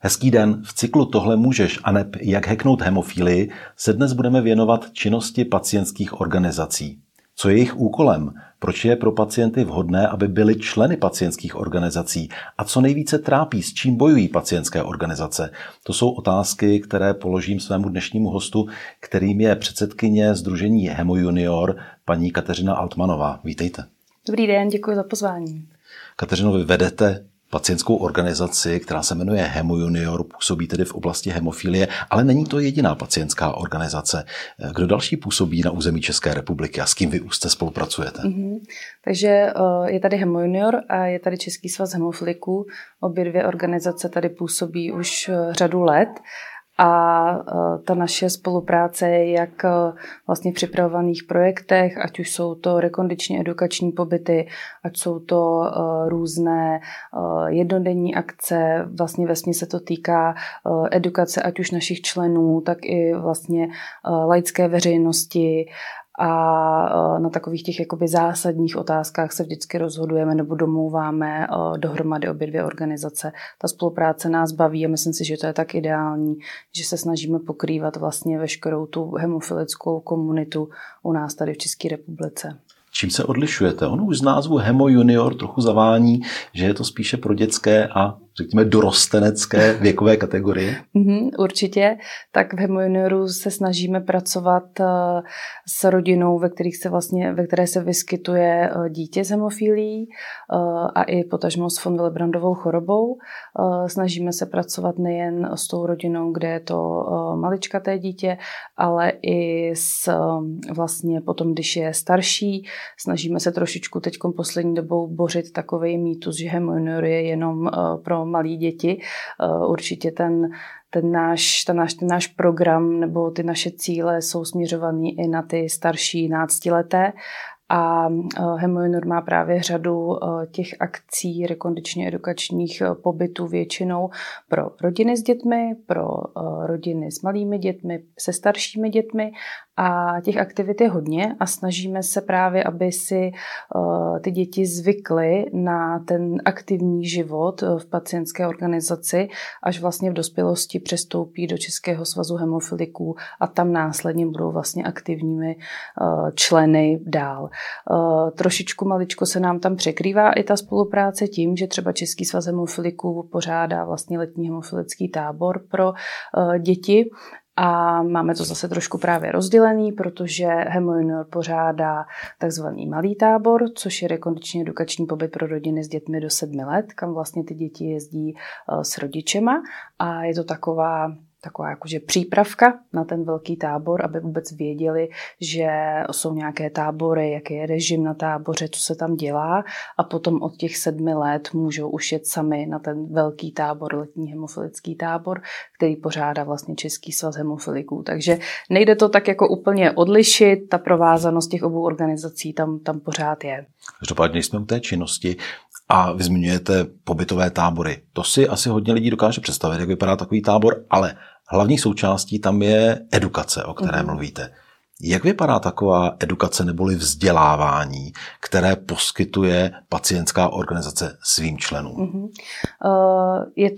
Hezký den, v cyklu Tohle můžeš aneb jak hacknout hemofilii se dnes budeme věnovat činnosti pacientských organizací. Co je jejich úkolem? Proč je pro pacienty vhodné, aby byli členy pacientských organizací? A co nejvíce trápí, s čím bojují pacientské organizace? To jsou otázky, které položím svému dnešnímu hostu, kterým je předsedkyně sdružení Hemojunior, paní Kateřina Altmanová. Vítejte. Dobrý den, děkuji za pozvání. Kateřino, vy vedete pacientskou organizaci, která se jmenuje Hemojunior, působí tedy v oblasti hemofilie, ale není to jediná pacientská organizace. Kdo další působí na území České republiky a s kým vy úzce spolupracujete? Takže je tady Hemojunior a je tady Český svaz hemofiliků. Obě dvě organizace tady působí už řadu let a ta naše spolupráce je jak vlastně v připravovaných projektech, ať už jsou to rekondičně edukační pobyty, ať jsou to různé jednodenní akce, vlastně se to týká edukace ať už našich členů, tak i vlastně laické veřejnosti. A na takových těch jakoby zásadních otázkách se vždycky rozhodujeme nebo domlouváme dohromady obě dvě organizace. Ta spolupráce nás baví a myslím si, že to je tak ideální, že se snažíme pokrývat vlastně veškerou tu hemofilickou komunitu u nás tady v České republice. Čím se odlišujete? Ono už z názvu Hemojunior trochu zavání, že je to spíše pro dětské a řekněme dorostenecké věkové kategorie. Určitě. Tak v Hemojunioru se snažíme pracovat s rodinou, ve které se vyskytuje dítě s hemofilií a i potažmo s von Willebrandovou chorobou. Snažíme se pracovat nejen s tou rodinou, kde je to maličkaté dítě, ale i s vlastně potom, když je starší. Snažíme se trošičku teď poslední dobou bořit takový mýtus, že Hemojunior je jenom pro malí děti. Určitě ten náš program nebo ty naše cíle jsou směřované i na ty starší náctileté. A Hemojunior má právě řadu těch akcí rekondičně edukačních pobytů většinou pro rodiny s dětmi, pro rodiny s malými dětmi, se staršími dětmi a těch aktivit je hodně a snažíme se právě, aby si ty děti zvykly na ten aktivní život v pacientské organizaci, až vlastně v dospělosti přestoupí do Českého svazu hemofiliků a tam následně budou vlastně aktivními členy dál. Trošičku maličko se nám tam překrývá i ta spolupráce tím, že třeba Český svaz hemofiliků pořádá vlastně letní hemofilický tábor pro děti a máme to zase trošku právě rozdělený, protože Hemojunior pořádá takzvaný malý tábor, což je rekondičně edukační pobyt pro rodiny s dětmi do 7 let, kam vlastně ty děti jezdí s rodičema a je to taková jakože přípravka na ten velký tábor, aby vůbec věděli, že jsou nějaké tábory, jaký je režim na táboře, co se tam dělá a potom od těch 7 let můžou už jet sami na ten velký tábor, letní hemofilický tábor, který pořádá vlastně Český svaz hemofiliků. Takže nejde to tak jako úplně odlišit, ta provázanost těch obou organizací tam pořád je. Každopádně jsme u té činnosti a vy zmiňujete pobytové tábory. To si asi hodně lidí dokáže představit, jak vypadá takový tábor, ale hlavní součástí tam je edukace, o které mluvíte. Jak vypadá taková edukace neboli vzdělávání, které poskytuje pacientská organizace svým členům? Je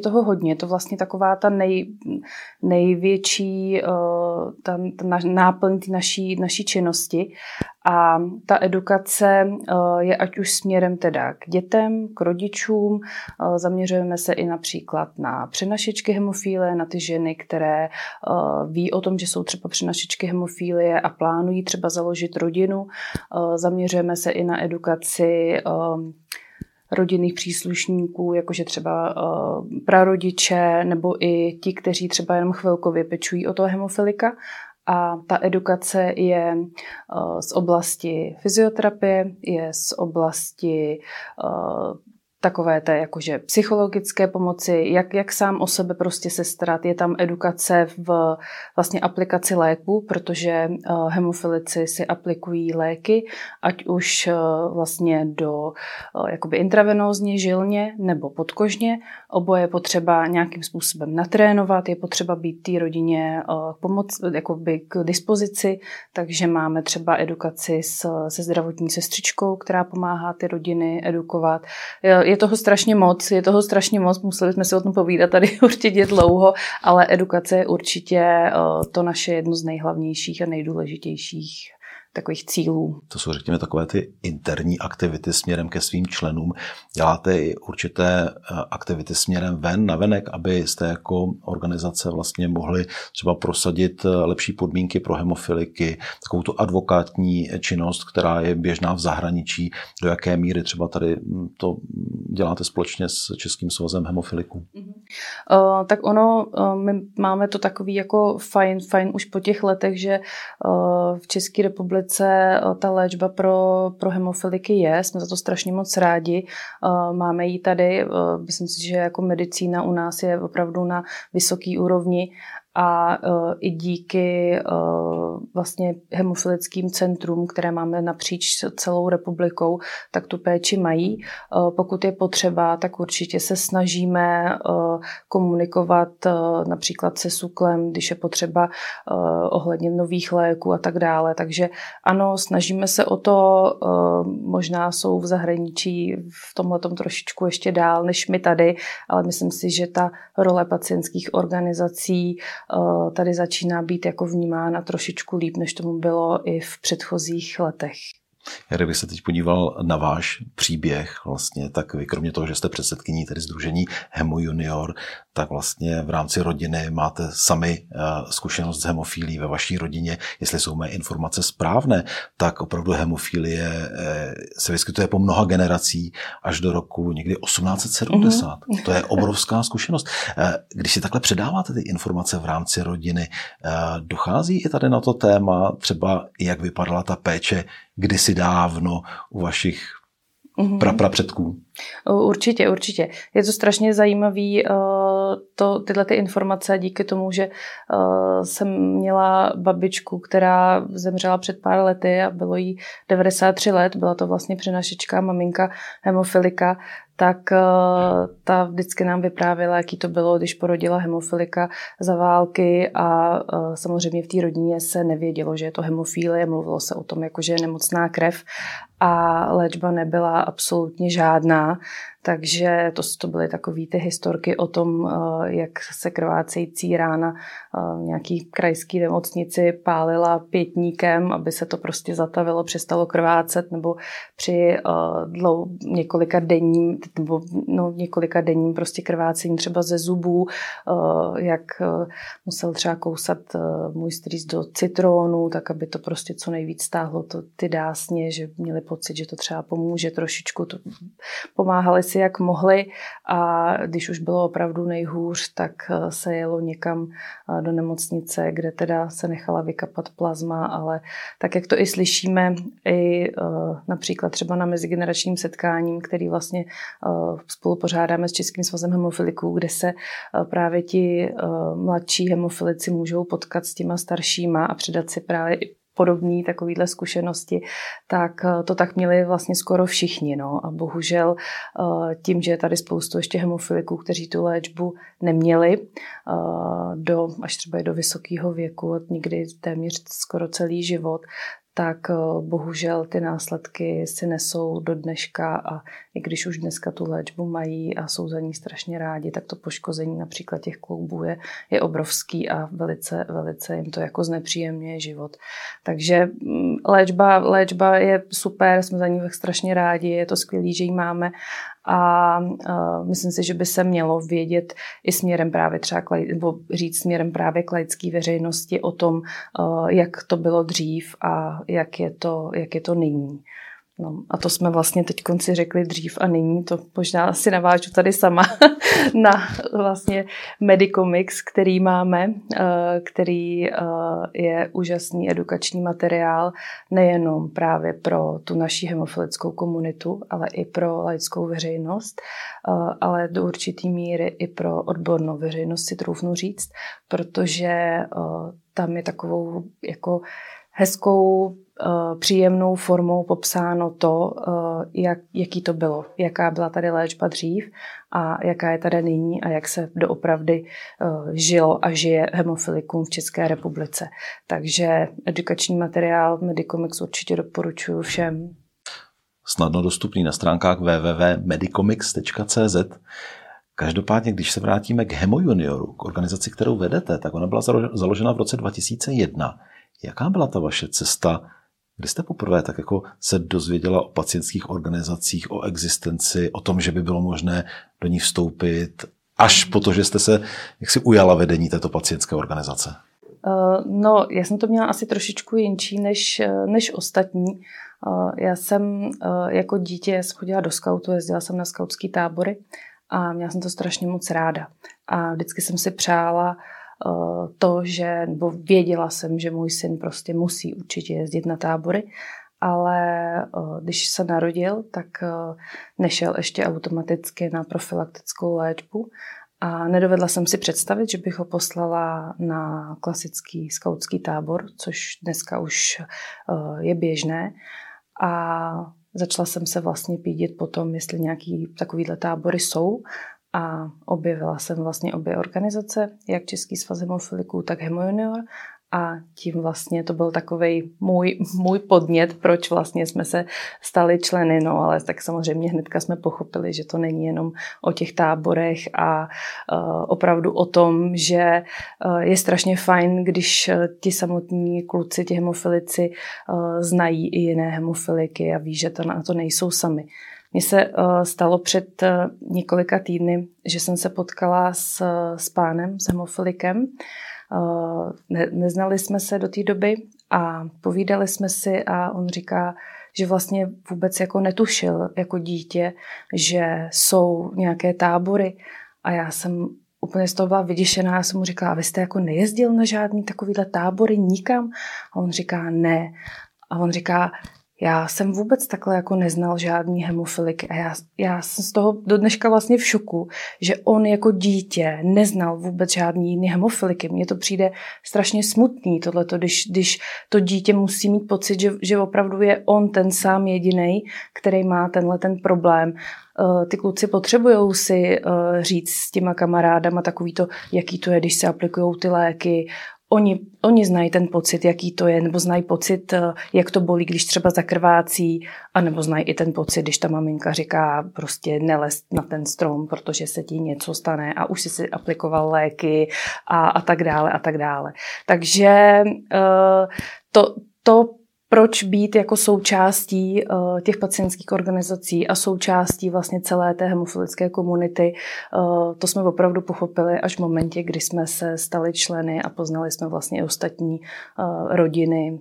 toho hodně. Je to vlastně taková ta největší ta náplň naší činnosti. A ta edukace je ať už směrem teda k dětem, k rodičům. Zaměřujeme se i například na přenašečky hemofílie, na ty ženy, které ví o tom, že jsou třeba přenašečky hemofílie a plánují třeba založit rodinu. Zaměřujeme se i na edukaci rodinných příslušníků, jakože třeba prarodiče nebo i ti, kteří třeba jenom chvilkově pečují o toho hemofilika. A ta edukace je z oblasti fyzioterapie, je z oblasti takové té jakože psychologické pomoci, jak sám o sebe prostě se starat. Je tam edukace v vlastně aplikaci léků, protože hemofilici si aplikují léky, ať už vlastně do jakoby intravenózně, žilně nebo podkožně. Oboje je potřeba nějakým způsobem natrénovat, je potřeba být té rodině k dispozici, takže máme třeba edukaci se zdravotní sestřičkou, která pomáhá ty rodiny edukovat. Je toho strašně moc, museli jsme si o tom povídat tady určitě dlouho, ale edukace je určitě to naše jedno z nejhlavnějších a nejdůležitějších takových cílů. To jsou, řekněme, takové ty interní aktivity směrem ke svým členům. Děláte i určité aktivity směrem navenek, abyste jako organizace vlastně mohli třeba prosadit lepší podmínky pro hemofiliky, takovou tu advokátní činnost, která je běžná v zahraničí. Do jaké míry třeba tady to děláte společně s Českým svazem hemofiliků? Tak ono, my máme to takový jako fajn už po těch letech, že v České republice ta léčba pro hemofiliky je. Jsme za to strašně moc rádi. Máme ji tady. Myslím si, že jako medicína u nás je opravdu na vysoký úrovni a i díky vlastně hemofilickým centrum, které máme napříč celou republikou, tak tu péči mají. Pokud je potřeba, tak určitě se snažíme komunikovat například se SÚKLem, když je potřeba ohledně nových léků a tak dále. Takže ano, snažíme se o to, možná jsou v zahraničí v tomhletom trošičku ještě dál než my tady, ale myslím si, že ta role pacientských organizací tady začíná být jako vnímána trošičku líp, než tomu bylo i v předchozích letech. Já kdybych se teď podíval na váš příběh, vlastně, tak vy kromě toho, že jste předsedkyní tedy sdružení Hemojunior, tak vlastně v rámci rodiny máte sami zkušenost s hemofilií ve vaší rodině. Jestli jsou mé informace správné, tak opravdu hemofilie se vyskytuje po mnoha generací až do roku někdy 1870. To je obrovská zkušenost. Když si takhle předáváte ty informace v rámci rodiny, dochází i tady na to téma třeba, jak vypadala ta péče kdysi dávno u vašich prapředků? Určitě. Je to strašně zajímavé tyhle ty informace díky tomu, že jsem měla babičku, která zemřela před pár lety a bylo jí 93 let, byla to vlastně přenašečka, maminka hemofilika, tak ta vždycky nám vyprávěla, jaký to bylo, když porodila hemofilika za války a samozřejmě v té rodině se nevědělo, že je to hemofilie, mluvilo se o tom, jako že je nemocná krev a léčba nebyla absolutně žádná. Takže to byly takové ty historky o tom, jak se krvácející rána nějaký krajský nemocnici pálila pětníkem, aby se to prostě zatavilo, přestalo krvácet, nebo při několika denním prostě krvácení třeba ze zubů, jak musel třeba kousat můj strýc do citrónu, tak aby to prostě co nejvíc stáhlo ty dásně, že měli pocit, že to třeba pomůže trošičku, to pomáhali si jak mohli a když už bylo opravdu nejhůř, tak se jelo někam do nemocnice, kde teda se nechala vykapat plazma, ale tak, jak to i slyšíme, i například třeba na mezigeneračním setkáním, který vlastně spolupořádáme s Českým svazem hemofiliků, kde se právě ti mladší hemofilici můžou potkat s těma staršíma a předat si právě podobné takovéhle zkušenosti, tak to tak měli vlastně skoro všichni. No. A bohužel tím, že je tady spoustu ještě hemofiliků, kteří tu léčbu neměli až třeba i do vysokého věku, někdy téměř skoro celý život, tak bohužel ty následky si nesou do dneška a i když už dneska tu léčbu mají a jsou za ní strašně rádi, tak to poškození například těch kloubů je obrovský a velice, velice jim to jako znepříjemňuje život. Takže léčba je super, jsme za ní strašně rádi, je to skvělý, že ji máme a myslím si, že by se mělo vědět i směrem právě třeba, nebo říct směrem právě k laické veřejnosti o tom, jak to bylo dřív a jak je to nyní. No, a to jsme vlastně teď konci řekli dřív a nyní, to možná asi navážu tady sama na vlastně MediComics, který máme, který je úžasný edukační materiál nejenom právě pro tu naši hemofilickou komunitu, ale i pro laickou veřejnost, ale do určitý míry i pro odbornou veřejnost si troufnu říct, protože tam je takovou jako hezkou příjemnou formou popsáno to, jaký to bylo, jaká byla tady léčba dřív a jaká je tady nyní a jak se doopravdy žilo a žije hemofilikům v České republice. Takže edukační materiál MediComics určitě doporučuji všem. Snadno dostupný na stránkách www.medicomics.cz. Každopádně, když se vrátíme k Hemojunioru, k organizaci, kterou vedete, tak ona byla založena v roce 2001. Jaká byla ta vaše cesta? Kdy jste poprvé tak jako se dozvěděla o pacientských organizacích, o existenci, o tom, že by bylo možné do ní vstoupit, až po to, že jste se jaksi ujala vedení této pacientské organizace? No, já jsem to měla asi trošičku jinčí než ostatní. Já jsem jako dítě chodila do skautu, jezdila jsem na skautský tábory a měla jsem to strašně moc ráda. A vždycky jsem si přála to, že, nebo věděla jsem, že můj syn prostě musí určitě jezdit na tábory, ale když se narodil, tak nešel ještě automaticky na profilaktickou léčbu a nedovedla jsem si představit, že bych ho poslala na klasický skautský tábor, což dneska už je běžné. A začala jsem se vlastně pídit po tom, jestli nějaký takovýhle tábory jsou. A objevila jsem vlastně obě organizace, jak Český svaz hemofiliků, tak Hemojunior. A tím vlastně to byl takovej můj podnět, proč vlastně jsme se stali členy. No ale tak samozřejmě hnedka jsme pochopili, že to není jenom o těch táborech a opravdu o tom, že je strašně fajn, když ti samotní kluci, ti hemofilici znají i jiné hemofiliky a ví, že to na to nejsou sami. Mně se stalo před několika týdny, že jsem se potkala s pánem, s hemofilikem. Neznali jsme se do té doby a povídali jsme si a on říká, že vlastně vůbec jako netušil jako dítě, že jsou nějaké tábory a já jsem úplně z toho byla vyděšená. Já jsem mu říkala, a vy jste jako nejezdil na žádný takovýhle tábory nikam? A on říká, ne. A on říká, já jsem vůbec takhle jako neznal žádný hemofilik a já jsem z toho do dneška vlastně v šoku, že on jako dítě neznal vůbec žádný jiný hemofiliky. Mně to přijde strašně smutný tohleto, když to dítě musí mít pocit, že opravdu je on ten sám jedinej, který má tenhle ten problém. Ty kluci potřebují si říct s těma kamarádama takový to, jaký to je, když se aplikují ty léky. Oni znají ten pocit, jaký to je, nebo znají pocit, jak to bolí, když třeba zakrvácí, anebo znají i ten pocit, když ta maminka říká prostě nelez na ten strom, protože se ti něco stane a už si aplikoval léky a tak dále a tak dále. Takže to proč být jako součástí těch pacientských organizací a součástí vlastně celé té hemofilické komunity, to jsme opravdu pochopili až v momentě, kdy jsme se stali členy a poznali jsme vlastně i ostatní rodiny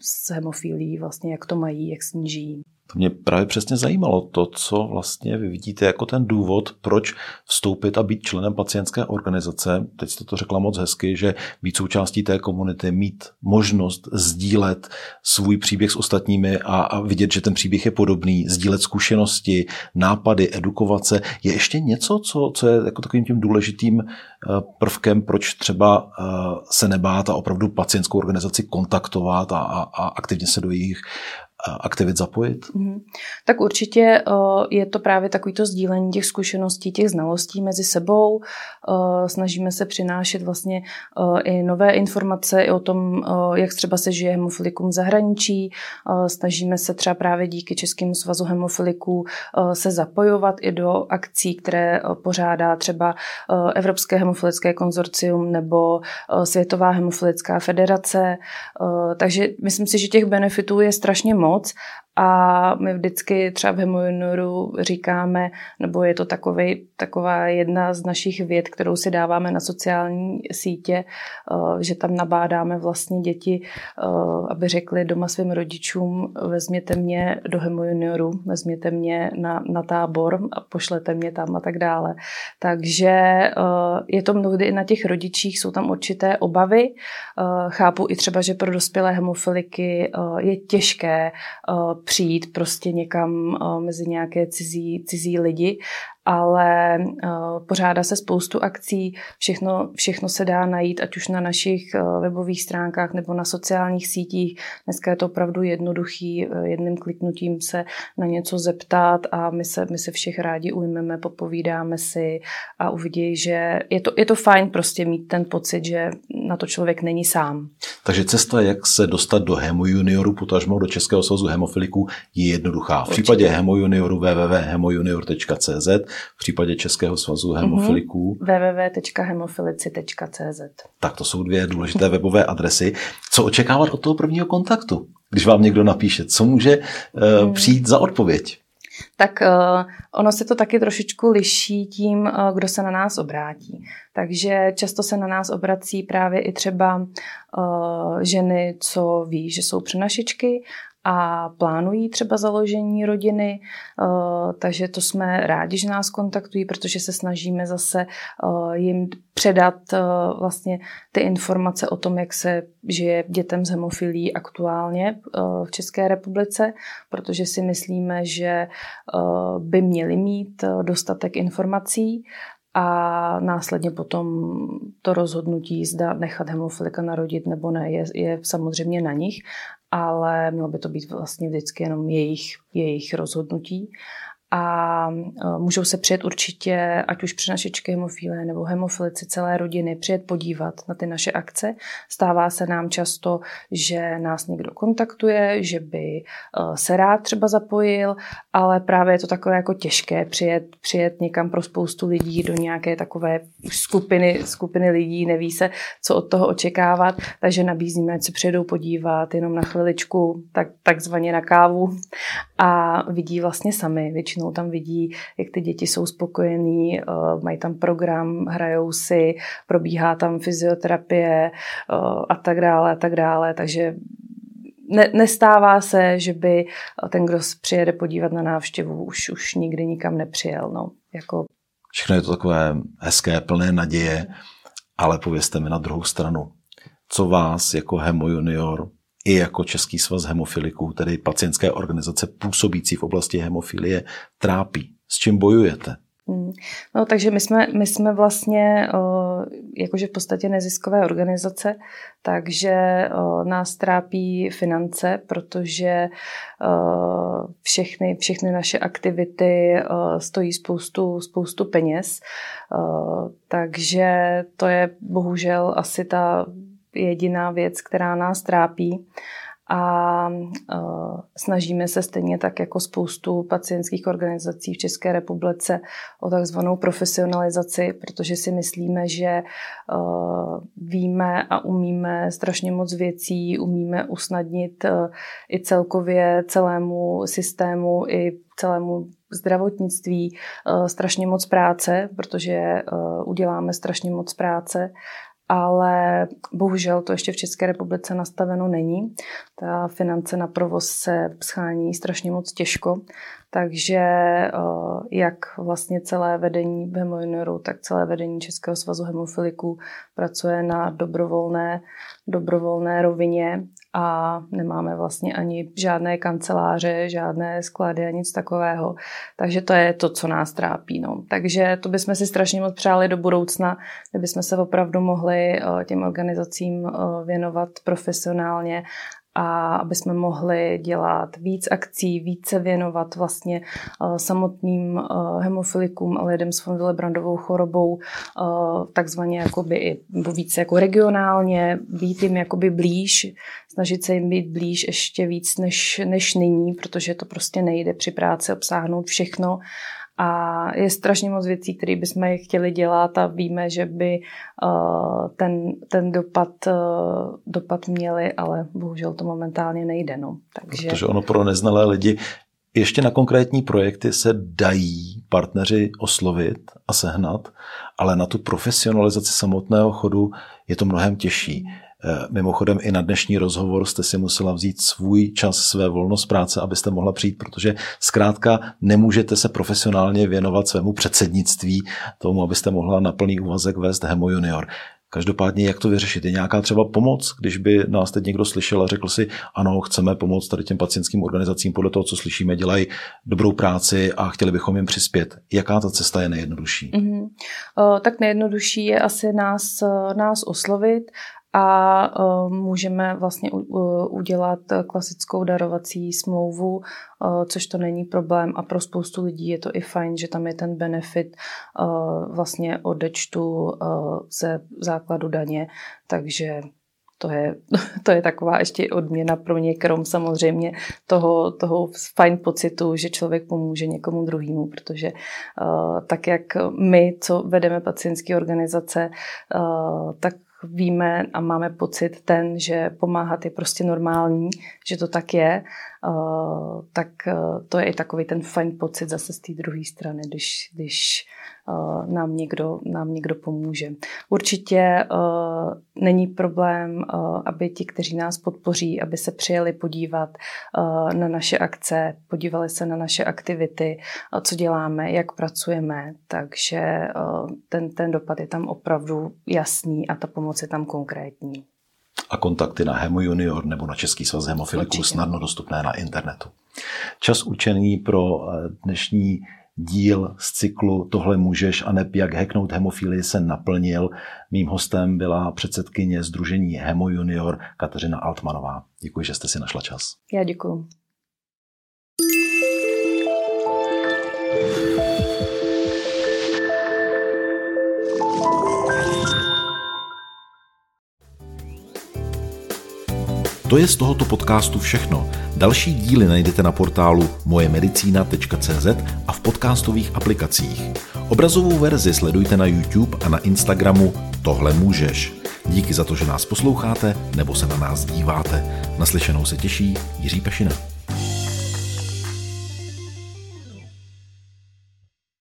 s hemofilií, vlastně jak to mají, jak s ní žijí. To mě právě přesně zajímalo to, co vlastně vy vidíte jako ten důvod, proč vstoupit a být členem pacientské organizace. Teď jste to řekla moc hezky, že být součástí té komunity, mít možnost sdílet svůj příběh s ostatními a vidět, že ten příběh je podobný, sdílet zkušenosti, nápady, edukovat se. Je ještě něco, co je jako takovým tím důležitým prvkem, proč třeba se nebát a opravdu pacientskou organizaci kontaktovat a aktivně se do jejich aktivit zapojit? Tak určitě je to právě takovýto sdílení těch zkušeností, těch znalostí mezi sebou. Snažíme se přinášet vlastně i nové informace i o tom, jak třeba se žije hemofilikům v zahraničí. Snažíme se třeba právě díky Českému svazu hemofiliků se zapojovat i do akcí, které pořádá třeba Evropské hemofilické konzorcium nebo Světová hemofilická federace. Takže myslím si, že těch benefitů je strašně moc A my vždycky třeba v Hemojunioru říkáme, nebo je to taková jedna z našich věd, kterou si dáváme na sociální sítě, že tam nabádáme vlastně děti, aby řekli doma svým rodičům, vezměte mě do Hemojunioru, vezměte mě na tábor a pošlete mě tam a tak dále. Takže je to mnohdy i na těch rodičích, jsou tam určité obavy. Chápu i třeba, že pro dospělé hemofiliky je těžké přijít prostě někam mezi nějaké cizí lidi, ale pořádá se spoustu akcí, všechno se dá najít, ať už na našich webových stránkách nebo na sociálních sítích. Dneska je to opravdu jednoduchý, jedním kliknutím se na něco zeptat a my se všech rádi ujmeme, popovídáme si a uvidí, že je to fajn prostě mít ten pocit, že na to člověk není sám. Takže cesta, jak se dostat do Hemojunioru, potažmo do Českého svazu hemofiliků, je jednoduchá. V případě Hemojunioru www.hemojunior.cz, v případě Českého svazu hemofiliků www.hemofilici.cz. Tak to jsou dvě důležité webové adresy. Co očekávat od toho prvního kontaktu, když vám někdo napíše? Co může přijít za odpověď? Tak ono se to taky trošičku liší tím, kdo se na nás obrátí. Takže často se na nás obrací právě i třeba ženy, co ví, že jsou přenašečky a plánují třeba založení rodiny, takže to jsme rádi, že nás kontaktují, protože se snažíme zase jim předat vlastně ty informace o tom, jak se žije dětem s hemofilií aktuálně v České republice, protože si myslíme, že by měli mít dostatek informací a následně potom to rozhodnutí, zda nechat hemofilika narodit nebo ne, je samozřejmě na nich, ale mělo by to být vlastně vždycky jenom jejich rozhodnutí. A můžou se přijet určitě, ať už přenašečky hemofílie nebo hemofilici, celé rodiny, přijet podívat na ty naše akce. Stává se nám často, že nás někdo kontaktuje, že by se rád třeba zapojil, ale právě je to takové jako těžké přijet někam pro spoustu lidí do nějaké takové skupiny lidí, neví se, co od toho očekávat, takže nabízíme, ať se přijedou podívat jenom na chviličku, takzvaně na kávu a vidí vlastně sami, většinou tam vidí, jak ty děti jsou spokojení, mají tam program, hrajou si, probíhá tam fyzioterapie a tak dále. Takže nestává se, že by ten, kdo přijede podívat na návštěvu, už nikdy nikam nepřijel. No, jako... Všechno je to takové hezké, plné naděje, ale povězte mi na druhou stranu, co vás jako Hemojunior i jako Český svaz hemofiliků, tedy pacientské organizace působící v oblasti hemofilie, trápí? S čím bojujete? No, takže my jsme vlastně jakože v podstatě neziskové organizace, takže nás trápí finance, protože všechny naše aktivity stojí spoustu peněz, takže to je bohužel asi ta jediná věc, která nás trápí a snažíme se stejně tak jako spoustu pacientských organizací v České republice o takzvanou profesionalizaci, protože si myslíme, že víme a umíme strašně moc věcí, umíme usnadnit i celkově celému systému, i celému zdravotnictví strašně moc práce, protože uděláme strašně moc práce, ale bohužel to ještě v České republice nastaveno není. Ta finance na provoz se schání strašně moc těžko, takže jak vlastně celé vedení Hemojunioru, tak celé vedení Českého svazu hemofiliků pracuje na dobrovolné rovině a nemáme vlastně ani žádné kanceláře, žádné sklady a nic takového. Takže to je to, co nás trápí. No. Takže to bychom si strašně moc přáli do budoucna, kdybychom se opravdu mohli těm organizacím věnovat profesionálně a aby jsme mohli dělat víc akcí, více věnovat vlastně samotným hemofilikům a lidem s von Willebrandovou chorobou, takzvaně jakoby i více jako regionálně, být jim jakoby blíž, snažit se jim být blíž ještě víc než nyní, protože to prostě nejde při práci obsáhnout všechno. A je strašně moc věcí, které bychom chtěli dělat a víme, že by ten dopad měli, ale bohužel to momentálně nejde. No. Takže... Protože ono pro neznalé lidi ještě na konkrétní projekty se dají partneři oslovit a sehnat, ale na tu profesionalizaci samotného chodu je to mnohem těžší. Mimochodem i na dnešní rozhovor jste si musela vzít svůj čas, své volnost práce, abyste mohla přijít, protože zkrátka nemůžete se profesionálně věnovat svému předsednictví, tomu, abyste mohla na plný úvazek vést Hemojunior. Každopádně, jak to vyřešit? Je nějaká třeba pomoc, když by nás teď někdo slyšel a řekl si, ano, chceme pomoct tady těm pacientským organizacím podle toho, co slyšíme, dělají dobrou práci a chtěli bychom jim přispět. Jaká ta cesta je nejjednodušší? Mm-hmm. Tak nejjednodušší je asi nás oslovit a můžeme vlastně udělat klasickou darovací smlouvu, což to není problém a pro spoustu lidí je to i fajn, že tam je ten benefit vlastně odečtu ze základu daně, takže to je taková ještě odměna pro mě, krom samozřejmě toho fajn pocitu, že člověk pomůže někomu druhému, protože tak jak my, co vedeme pacientské organizace, tak víme a máme pocit ten, že pomáhat je prostě normální, že to tak je, tak to je i takový ten fajn pocit zase z té druhé strany, když nám někdo pomůže. Určitě není problém, aby ti, kteří nás podpoří, aby se přijeli podívat na naše akce, podívali se na naše aktivity, co děláme, jak pracujeme, takže ten dopad je tam opravdu jasný a ta pomoc je tam konkrétní. A kontakty na Hemojunior nebo na Český svaz hemofiliků snadno dostupné na internetu. Čas určený pro dnešní díl z cyklu Tohle můžeš aneb jak hacknout hemofilii se naplnil. Mým hostem byla předsedkyně sdružení Hemojunior Kateřina Altmanová. Děkuji, že jste si našla čas. Já děkuji. To je z tohoto podcastu všechno. Další díly najdete na portálu mojemedicina.cz a v podcastových aplikacích. Obrazovou verzi sledujte na YouTube a na Instagramu Tohle můžeš. Díky za to, že nás posloucháte nebo se na nás díváte. Naslyšenou se těší Jiří Pešina.